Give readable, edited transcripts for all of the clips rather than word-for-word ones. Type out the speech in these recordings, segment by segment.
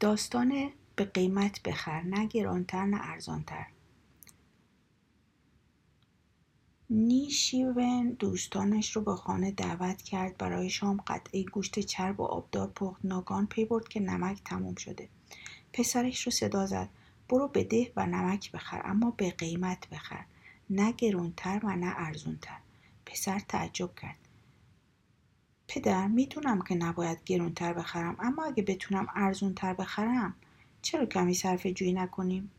داستان به قیمت بخر، نه گرانتر نه ارزانتر. نیشیون دوستانش رو به خانه دعوت کرد. برای شام قطعه گوشت چرب و آبدار پخت. ناگان پی برد که نمک تموم شده. پسرش رو صدا زد: برو بده و نمک بخر، اما به قیمت بخر، نه گرانتر و نه ارزانتر. پسر تعجب کرد: پدر، میدونم که نباید گرانتر بخرم، اما اگه بتونم ارزانتر بخرم چرا کمی صرفه جویی نکنیم؟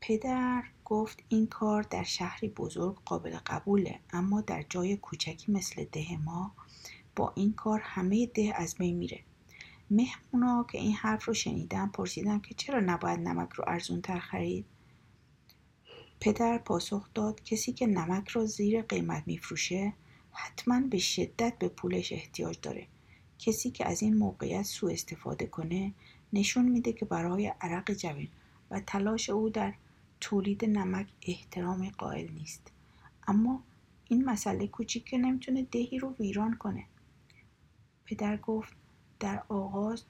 پدر گفت این کار در شهری بزرگ قابل قبوله، اما در جای کوچکی مثل ده ما با این کار همه ده از بین میره. مهمونا که این حرف رو شنیدن پرسیدن که چرا نباید نمک رو ارزانتر خرید؟ پدر پاسخ داد: کسی که نمک رو زیر قیمت میفروشه حتما به شدت به پولش احتیاج داره. کسی که از این موقعیت سوء استفاده کنه نشون میده که برای عرق جبین و تلاش او در تولید نمک احترام قائل نیست. اما این مسئله کوچیک نمیتونه دهی رو ویران کنه. پدر گفت: در آغاز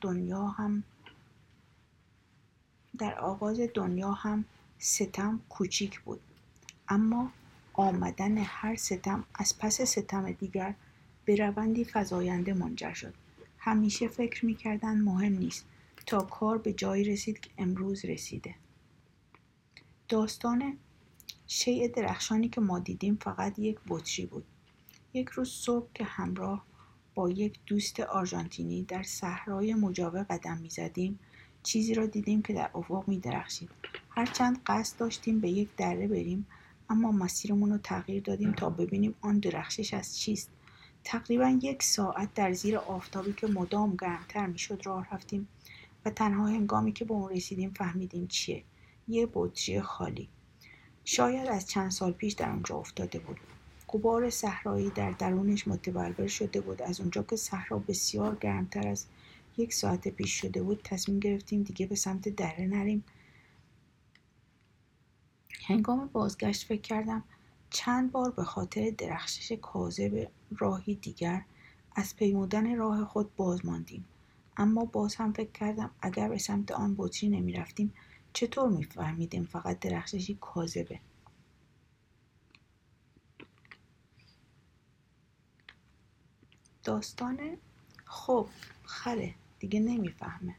دنیا هم ستم کوچیک بود، اما آمدن هر ستم از پس ستم دیگر به روندی فزاینده منجر شد. همیشه فکر میکردن مهم نیست تا کار به جایی رسید که امروز رسیده. داستان شی درخشانی که ما دیدیم فقط یک بطری بود. یک روز صبح که همراه با یک دوست آرژانتینی در صحرای مجاور قدم می‌زدیم، چیزی را دیدیم که در افق می‌درخشید. هرچند قصد داشتیم به یک دره بریم، اما مسیرمون رو تغییر دادیم تا ببینیم آن درخشش از چیست. تقریباً 1 ساعت در زیر آفتابی که مدام گرمتر می‌شد راه رفتیم و تنها هنگامی که به اون رسیدیم فهمیدیم چیه. یه بطری خالی. شاید از چند سال پیش در اونجا افتاده بود. غبار صحرایی در درونش متبلبل شده بود. از اونجا که صحرا بسیار گرمتر از 1 ساعت پیش شده بود، تصمیم گرفتیم دیگه به سمت دره نریم. هنگام بازگشت فکر کردم چند بار به خاطر درخشش کاذب راهی دیگر از پیمودن راه خود باز ماندیم. اما باز هم فکر کردم اگر به سمت آن بطری نمی رفتیم چطور می فهمیدیم فقط درخششی کاذبه؟ داستانه خب خره دیگه نمیفهمه.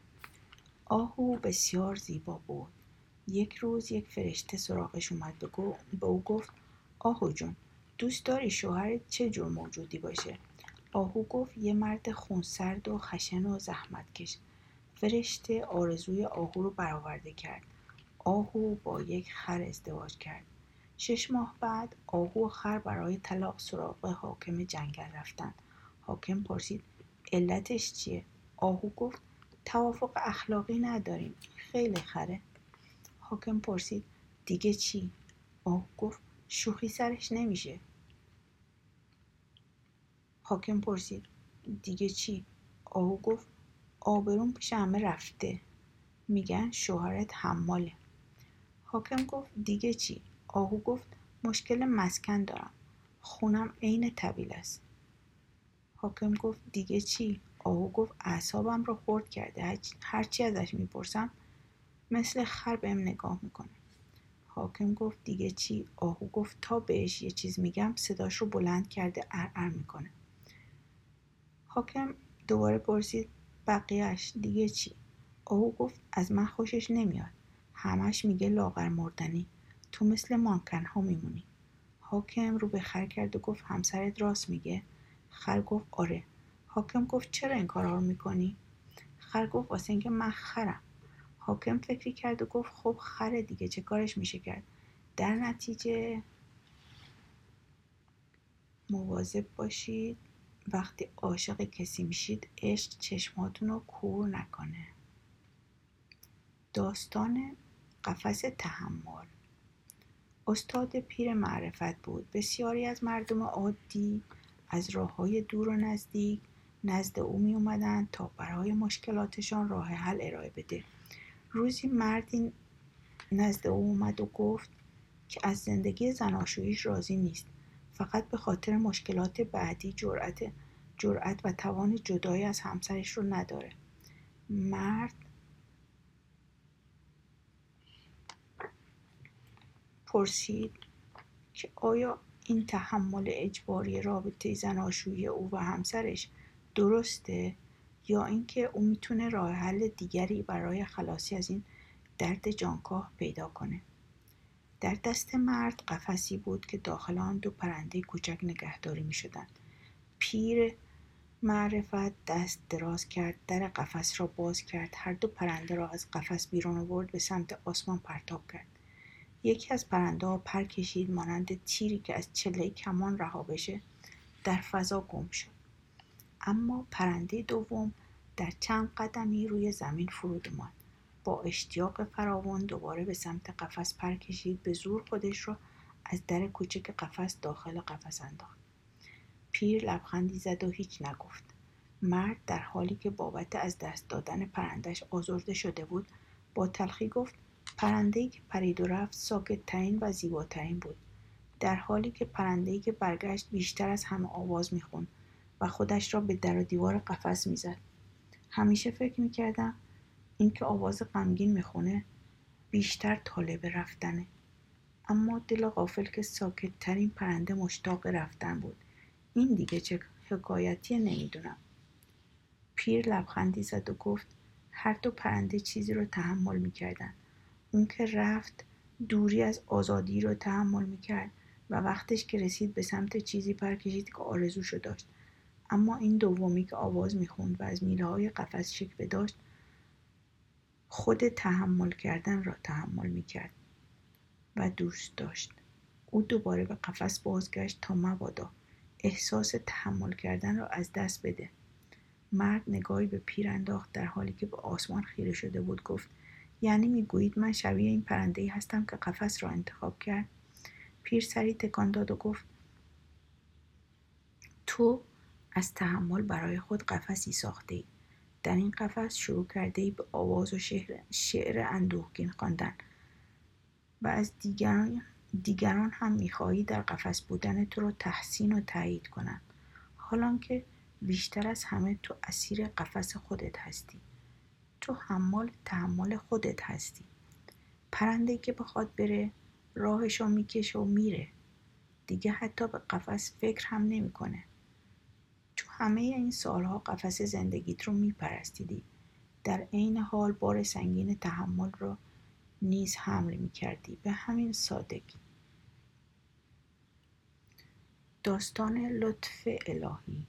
آهو بسیار زیبا بود. یک روز یک فرشته سراغش اومد. به او گفت: آهو جون، دوست داری شوهرت چه جور موجودی باشه؟ آهو گفت: یه مرد خونسرد و خشن و زحمتکش. فرشته آرزوی آهو رو برآورده کرد. آهو با یک خر ازدواج کرد. 6 ماه بعد آهو و خر برای طلاق سراغ حاکم جنگل رفتند. حاکم پرسید: علتش چیه؟ آهو گفت: توافق اخلاقی نداریم. خیلی خره. حاکم پرسید: دیگه چی؟ آهو گفت: شوخی سرش نمیشه. حاکم پرسید: دیگه چی؟ آهو گفت: آبرون پیش همه رفته. میگن شوهرت حماله. حاکم گفت: دیگه چی؟ آهو گفت: مشکل مسکن دارم. خونم عین طویل است. حاکم گفت: دیگه چی؟ آهو گفت: اعصابم رو خرد کرده. هرچی ازش میپرسم مثل خر بهم نگاه میکنه. حاکم گفت: دیگه چی؟ آهو گفت: تا بهش یه چیز میگم صداش رو بلند کرده ارعر میکنه. حاکم دوباره پرسید: بقیهش دیگه چی؟ آهو گفت: از من خوشش نمیاد. همش میگه لاغر مردنی. تو مثل مانکنها میمونی. حاکم رو به خر کرد و گفت: همسرت راست میگه؟ خر گفت: آره. حاکم گفت: چرا این کارها رو میکنی؟ خر گفت: واسه اینکه من خرم. حاکم فکری کرد و گفت: خب خره دیگه، چه کارش میشه کرد؟ در نتیجه مواظب باشید وقتی عاشق کسی میشید عشق چشماتون رو کور نکنه. داستان قفس تحمل. استاد پیر معرفت بود. بسیاری از مردم عادی از راه‌های دور و نزدیک نزد او می اومدن تا برای مشکلاتشان راه حل ارائه بده. روزی مردی نزد او اومد و گفت که از زندگی زناشوییش راضی نیست. فقط به خاطر مشکلات بعدی جرأت جرأت و توان جدایی از همسرش رو نداره. مرد پرسید که آیا این تحمل اجباری رابطه زناشویی او و همسرش درسته یا اینکه او میتونه راه حل دیگری برای خلاصی از این درد جانکاه پیدا کنه. در دست مرد قفسی بود که داخل آن دو پرنده کوچک نگهداری میشدند. پیر معرفت دست دراز کرد، در قفس را باز کرد، هر دو پرنده را از قفس بیرون آورد، به سمت آسمان پرتاب کرد. یکی از پرنده ها پر کشید، مانند تیری که از چله کمان رها بشه در فضا گم شد. اما پرنده دوم در چند قدمی روی زمین فرود ماند. با اشتیاق فراوان دوباره به سمت قفس پر کشید، به زور خودش را از در کوچک قفس داخل قفس انداخت. پیر لبخندی زد و هیچ نگفت. مرد در حالی که بابت از دست دادن پرندش آزرده شده بود، با تلخی گفت: پرنده‌ای که پرید و رفت ساکت‌ترین و زیباترین بود، در حالی که پرنده‌ای که برگشت بیشتر از همه آواز می‌خوند و خودش را به در و دیوار قفس می‌زد. همیشه فکر می‌کردم اینکه آواز غمگین می‌خونه بیشتر طالب رفتنه، اما دل غافل که ساکت‌ترین پرنده مشتاق رفتن بود. این دیگه چه حکایتیه نمی‌دونم. پیر لبخندی زد و گفت: هر دو پرنده چیزی رو تحمل می‌کردن. اون که رفت دوری از آزادی رو تحمل میکرد و وقتش که رسید به سمت چیزی پرکشید که آرزوشو داشت. اما این دومی که آواز میخوند و از میله‌های قفس شکوه داشت، خود تحمل کردن را تحمل میکرد و دوست داشت. او دوباره به قفس بازگشت تا مبادا احساس تحمل کردن را از دست بده. مرد نگاهی به پیر انداخت، در حالی که به آسمان خیره شده بود گفت: یعنی میگویید من شبیه این پرنده‌ای هستم که قفس را انتخاب کرد؟ پیر سری تکان داد و گفت: تو از تحمل برای خود قفسی ساخته‌ای. در این قفس شروع کرده‌ای به آواز و شعر اندوهگین خواندن و از دیگران هم می‌خواهی در قفس بودن تو را تحسین و تایید کنند، حالان که بیشتر از همه تو اسیر قفس خودت هستی. تو حمال تحمل خودت هستی. پرنده‌ای که بخواد بره راهشو میکشه و میره، دیگه حتی به قفس فکر هم نمیکنه. تو همه این سالها قفس زندگیت رو میپرستیدی، در عین حال بار سنگین تحمل رو نیز حمل میکردی. به همین سادگی. داستان لطف الهی.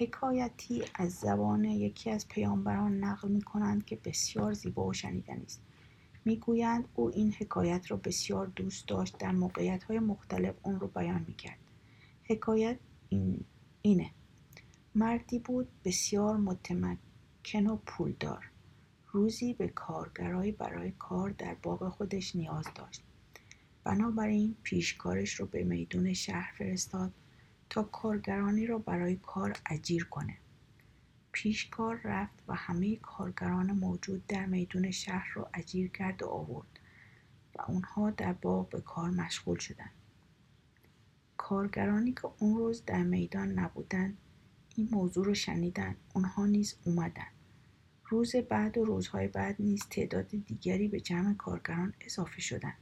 حکایتی از زبان یکی از پیامبران نقل می‌کنند که بسیار زیبا و شنیدنی است. می‌گویند او این حکایت را بسیار دوست داشت، در موقعیت‌های مختلف آن را بیان می‌کرد. حکایت اینه: مردی بود بسیار متمکن و پولدار. روزی به کارگرایی برای کار در باغ خودش نیاز داشت. بنابراین پیشکارش را به میدون شهر فرستاد تا کارگرانی را برای کار اجیر کنه. پیشکار رفت و همه کارگران موجود در میدون شهر را اجیر کرد و آورد و اونها در باغ به کار مشغول شدند. کارگرانی که اون روز در میدان نبودند این موضوع رو شنیدند، اونها نیز اومدند. روز بعد و روزهای بعد نیز تعداد دیگری به جمع کارگران اضافه شدند.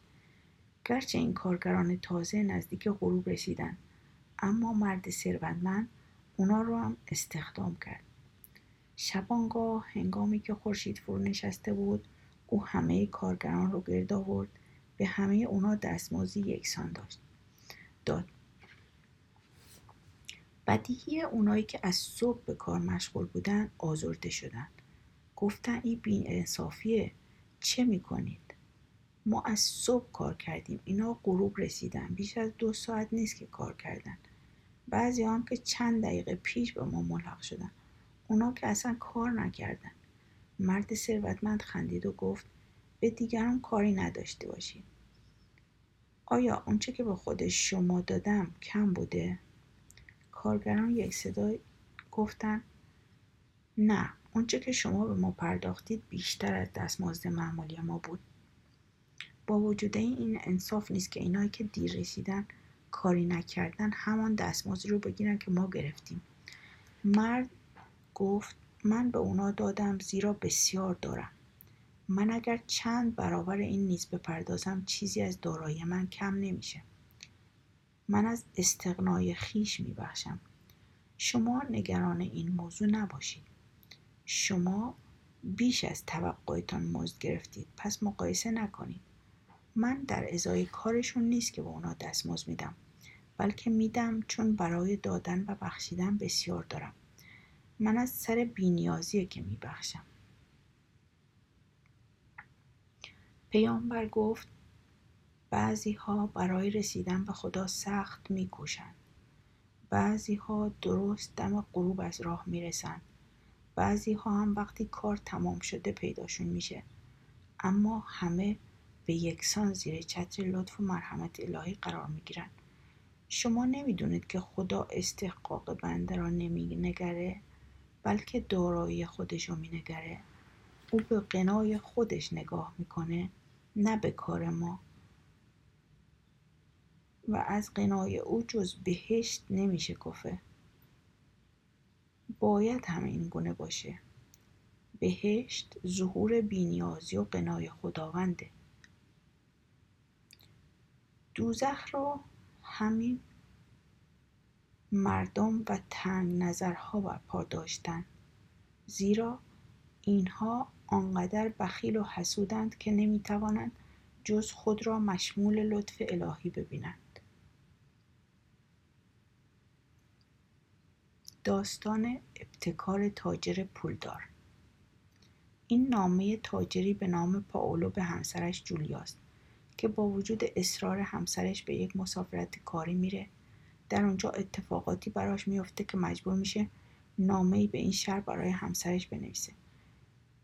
گرچه این کارگران تازه نزدیک غروب رسیدند، اما مرد ثروتمند اونا رو هم استخدام کرد. شبانگاه هنگامی که خورشید فرو نشسته بود، او همه کارگران رو گرد آورد، به همه اونا دستمزدی یکسان داد. بدیهی اونایی که از صبح به کار مشغول بودن آزرده شدن. گفتن: این بی‌انصافیه، چه میکنید؟ ما از صبح کار کردیم، اینا غروب رسیدن، بیش از 2 ساعت نیست که کار کردن. بعضی هم که چند دقیقه پیش به ما ملحق شدن، اونا که اصلا کار نکردن. مرد ثروتمند خندید و گفت: به دیگران کاری نداشته باشید. آیا اونچه که به خود شما دادم کم بوده؟ کارگران یک صدای گفتن: نه، اونچه که شما به ما پرداختید بیشتر از دستمزد معمولی ما بود. با وجود این انصاف نیست که اینایی که دیر رسیدن کاری نکردن همان دستمزدی رو بگیرن که ما گرفتیم. مرد گفت من به اونا دادم زیرا بسیار دارم. من اگر چند برابر این نیز بپردازم چیزی از دارایی من کم نمیشه. من از استغنای خیش میبخشم. شما نگران این موضوع نباشید. شما بیش از توقعتان مزد گرفتید، پس مقایسه نکنید. من در ازای کارشون نیست که به اونا دستمزد میدم، بلکه میدم چون برای دادن و بخشیدن بسیار دارم. من از سر بی‌نیازیه که میبخشم. پیامبر گفت بعضی ها برای رسیدن به خدا سخت میکوشند. بعضی ها درست دم غروب از راه میرسند. بعضی ها هم وقتی کار تمام شده پیداشون میشه. اما همه به یکسان زیر چتر لطف و مرحمت الهی قرار میگیرن. شما نمیدونید که خدا استحقاق بنده را نمینگره، بلکه دارایی خودش رو مینگره. او به غنای خودش نگاه میکنه، نه به کار ما. و از غنای او جز بهشت نمیشه کفه. باید هم این گونه باشه. بهشت ظهور بی‌نیازی و غنای خداونده. دوزخ رو همین مردم و تنگ نظرها برپا داشتن، زیرا اینها آنقدر بخیل و حسودند که نمیتوانند جز خود را مشمول لطف الهی ببینند. داستان ابتکار تاجر پولدار. این نامه تاجری به نام پائولو به همسرش جولیاست که با وجود اصرار همسرش به یک مسافرت کاری میره. در اونجا اتفاقاتی براش میفته که مجبور میشه نامه‌ای به این شهر برای همسرش بنویسه.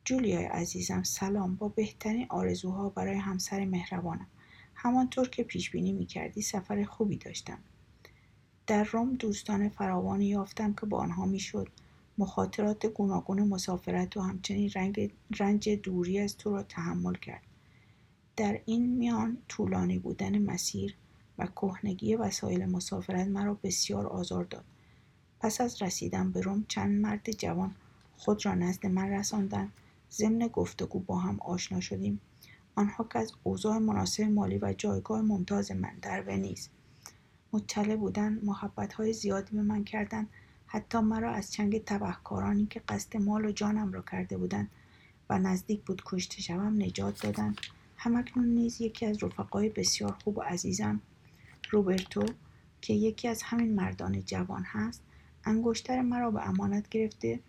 جولیای عزیزم سلام، با بهترین آرزوها برای همسر مهربانم. همانطور که پیش بینی میکردی سفر خوبی داشتم. در روم دوستان فراوانی یافتم که با آنها میشد مخاطرات گوناگون مسافرت و همچنین رنج دوری از تو را تحمل کرد. در این میان طولانی بودن مسیر و کهنگی وسایل مسافرت مرا بسیار آزار داد. پس از رسیدن به روم چند مرد جوان خود را نزد من رساندند. ضمن گفتگو با هم آشنا شدیم. آنها که از اوضاع مناسب مالی و جایگاه ممتاز من در ونیز مطلع بودند، محبت‌های زیادی به من کردند، حتی مرا از چنگ تبهکارانی که قصد مال و جانم را کرده بودند و نزدیک بود کشته شوم نجات دادند. همکنون نیز یکی از رفقای بسیار خوب و عزیزم روبرتو که یکی از همین مردان جوان هست، انگشتر مرا به امانت گرفته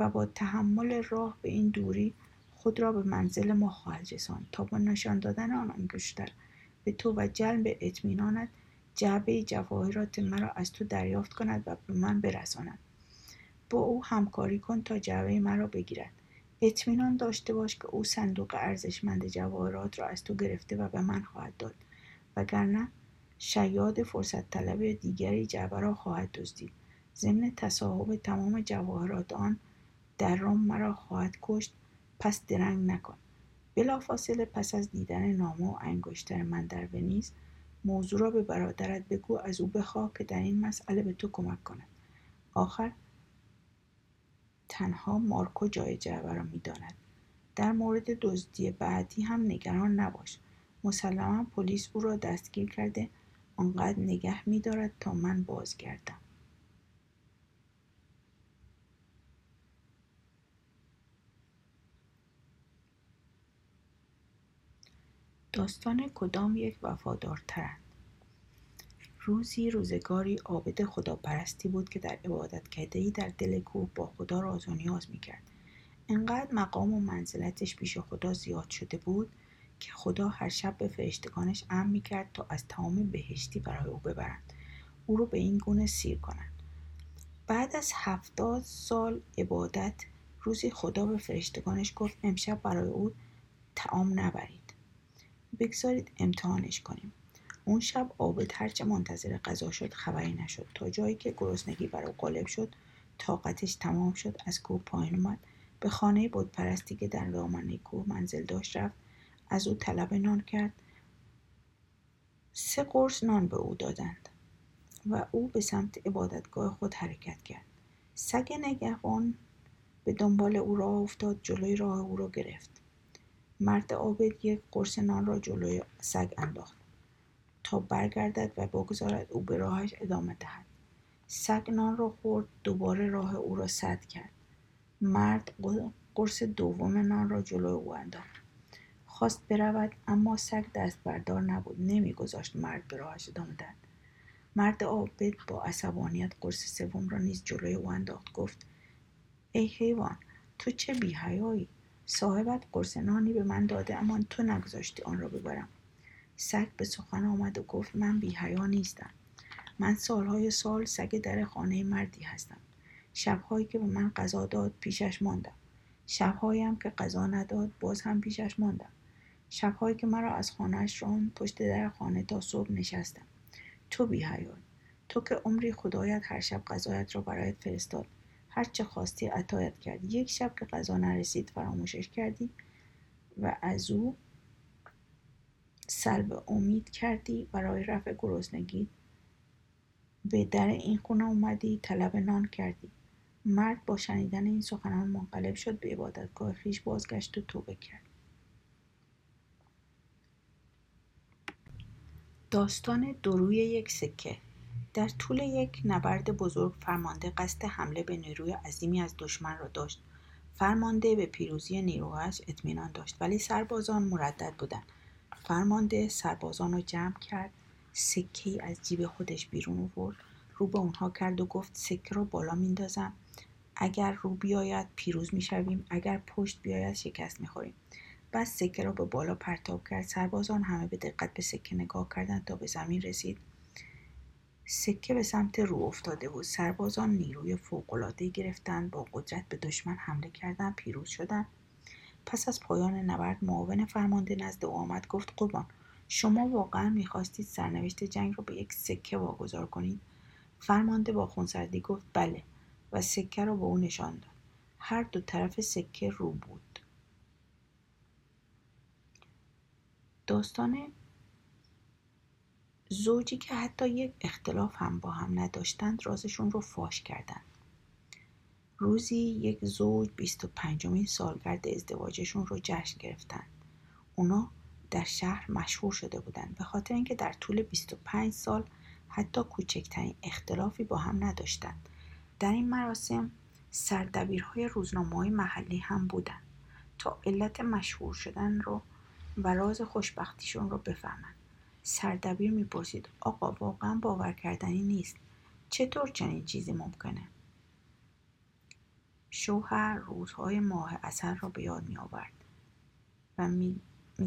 و با تحمل راه به این دوری خود را به منزل ما خواهد رساند تا با نشان دادن آن انگشتر به تو و جلب اطمینانت جعبه جواهرات مرا از تو دریافت کند و به من برساند. با او همکاری کن تا جعبه مرا بگیرد. اطمینان داشته باش که او صندوق ارزشمند جواهرات را از تو گرفته و به من خواهد داد، وگرنه شیاد فرصت طلب دیگری جعبه را خواهد دزدید. ضمن تصاحب تمام جواهرات آن در روم مرا خواهد کشت، پس درنگ نکن. بلافاصله پس از دیدن نامه و انگشتر من در ونیز، موضوع را به برادرت بگو، از او بخواه که در این مسئله به تو کمک کند. آخر تنها مارکو جای جعبه را می‌داند. در مورد دزدی بعدی هم نگران نباش. مسلماً پلیس او را دستگیر کرده، آنقدر نگه می‌دارد تا من بازگردم. داستان کدام یک وفادارترند. روزی روزگاری عابد خداپرستی بود که در عبادتکده‌ای در دل کوه با خدا راز و نیاز می‌کرد. انقدر مقام و منزلتش پیش خدا زیاد شده بود که خدا هر شب به فرشتگانش امر می‌کرد تا از طعام بهشتی برای او ببرند، او رو به این گونه سیر کنند. بعد از 70 سال عبادت، روزی خدا به فرشتگانش گفت امشب برای او طعام نبرید، بگذارید امتحانش کنیم. اون شب عابد هرچه منتظر غذا شد خبری نشد. تا جایی که گرسنگی بر او غالب شد، طاقتش تمام شد، از کوه پایین اومد، به خانه بتپرستی که در دامنه کوه منزل داشت رفت، از او طلب نان کرد. 3 قرص نان به او دادند و او به سمت عبادتگاه خود حرکت کرد. سگ نگهبان به دنبال او راه افتاد، جلوی راه او را گرفت. مرد عابد 1 قرص نان را جلوی سگ انداخت تا برگردد و بگذارد او به راهش ادامه دهد. سگ نان را خورد، دوباره راه او را سد کرد. مرد قرص دوم نان را جلوی او انداخت. خواست برود اما سگ دست بردار نبود، نمیگذاشت مرد به راهش ادامه دهد. مرد عابد با عصبانیت قرص 3 را نیز جلوی او انداخت. گفت: ای حیوان، تو چه بی‌حیایی! صاحبت قرص نانی به من داده اما تو نگذاشتی آن را ببرم. سگ به سخن آمد و گفت: من بی‌حیا نیستم. من سالهای سال سگ در خانه مردی هستم. شب‌هایی که به من غذا داد پیشش ماندم. شب‌هایی هم که غذا نداد باز هم پیشش ماندم. شب‌هایی که مرا از خانه‌اش راند پشت در خانه تا صبح نشستم. تو بی‌حیا، تو که عمری خدایت هر شب غذایت را برایت فرستاد، هر چه خواستی عطایت کرد، یک شب که غذا نرسید فراموشش کردی و از او سلب امید کردی. برای رفع گرسنگی به در این خونه اومدی، طلب نان کردی. مرد با شنیدن این سخنان منقلب شد، به عبادتگاه خویش بازگشت و توبه کرد. داستان دروی 1 سکه. در طول 1 نبرد بزرگ فرمانده قصد حمله به نیروی عظیمی از دشمن را داشت. فرمانده به پیروزی نیروهاش اطمینان داشت، ولی سربازان مردد بودند. فرمانده سربازان را جمع کرد، سکه‌ای از جیب خودش بیرون آورد، رو به اونها کرد و گفت: سکه را بالا میندازم، اگر رو بیاید پیروز میشویم، اگر پشت بیاید شکست میخوریم. بعد سکه را به بالا پرتاب کرد. سربازان همه به دقت به سکه نگاه کردند تا به زمین رسید. سکه به سمت رو افتاده بود. سربازان نیروی فوق‌العاده‌ای گرفتند، با قدرت به دشمن حمله کردند، پیروز شدند. پس از پایان نبرد معاون فرمانده نزد او آمد، گفت: قربان، شما واقعا می‌خواستید سرنوشت جنگ رو به 1 سکه واگذار کنید؟ فرمانده با خونسردی گفت: بله، و سکه رو به او نشان داد. هر دو طرف سکه رو بود. داستان زوجی که حتی 1 اختلاف هم با هم نداشتند رازشون رو فاش کردند. روزی 1 زوج 25مین سالگرد ازدواجشون رو جشن گرفتند. اونا در شهر مشهور شده بودند به خاطر اینکه در طول 25 سال حتی کوچکترین اختلافی با هم نداشتند. در این مراسم سردبیرهای روزنامه‌های محلی هم بودند تا علت مشهور شدن رو و راز خوشبختیشون رو بفهمند. سردبیر میپرسید: آقا، واقعا باور کردنی نیست، چطور چنین چیزی ممکنه؟ شوهر روزهای ماه اثر را به یاد می آورد و می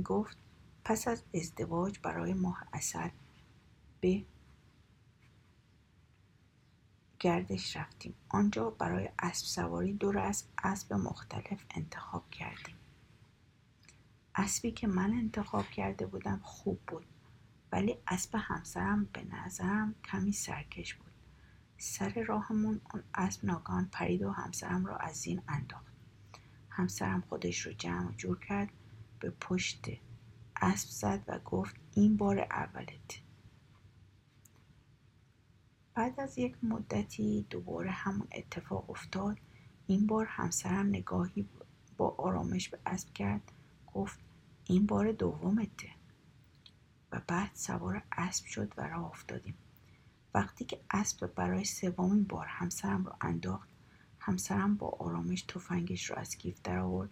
گفت پس از ازدواج برای ماه اثر به گردش رفتیم. آنجا برای اسب سواری 2 از اسب مختلف انتخاب کردیم. اسبی که من انتخاب کرده بودم خوب بود، ولی اسب همسرم به نظرم کمی سرکش بود. سر راهمون اون اسب ناگهان پرید و همسرم را از زین انداخت. همسرم خودش رو جمع جور کرد، به پشت اسب زد و گفت: این بار اولت. بعد از 1 مدتی دوباره همون اتفاق افتاد. این بار همسرم نگاهی با آرامش به اسب کرد، گفت: این بار دومته. و بعد سوار اسب شد و راه افتادیم. وقتی که اسب برای 3مین بار همسرم رو انداخت، همسرم با آرامش تفنگش رو از کیف در آورد،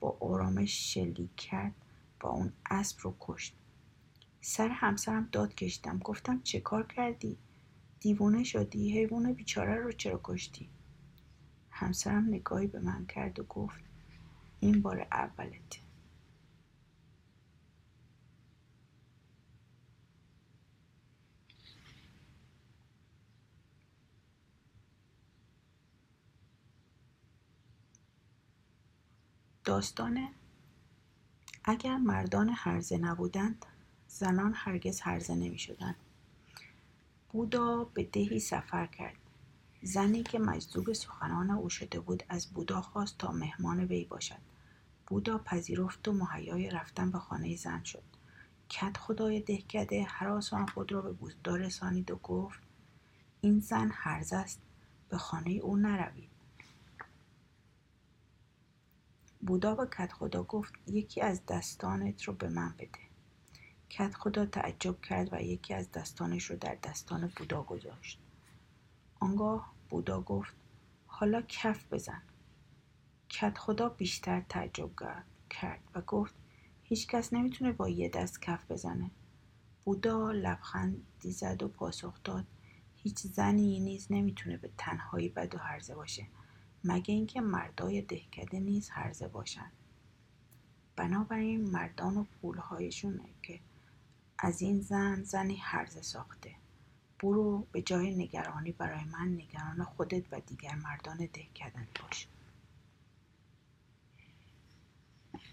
با آرامش شلیک کرد و اون اسب رو کشت. سر همسرم داد کشیدم، گفتم: چه کار کردی؟ دیوونه شدی؟ حیوان بیچاره رو چرا کشتی؟ همسرم نگاهی به من کرد و گفت: این بار اولته. داستان اگر مردان هرزه نبودند، زنان هرگز هرزه نمی شدند. بودا به دهی سفر کرد. زنی که مجذوب سخنان او شده بود از بودا خواست تا مهمان وی باشد. بودا پذیرفت و مهیای رفتن به خانه زن شد. کد خدای دهکده هراس آن خود را به بوسدار رسانید و گفت این زن هرزه است، به خانه او نروید. بودا به کد خدا گفت یکی از دستانت رو به من بده. کد خدا تعجب کرد و یکی از دستانش رو در دستان بودا گذاشت. آنگاه بودا گفت حالا کف بزن. کد خدا بیشتر تعجب کرد و گفت هیچ کس نمیتونه با یه دست کف بزنه. بودا لبخندی زد و پاسخ داد هیچ زنی نیز نمیتونه به تنهایی بد و هرزه باشه، مگه اینکه مردای دهکده نیز هرزه باشن. بنابراین مردان و پولهایشونه که از این زنی هرزه ساخته. برو به جای نگرانی برای من نگران خودت و دیگر مردان دهکدن باش.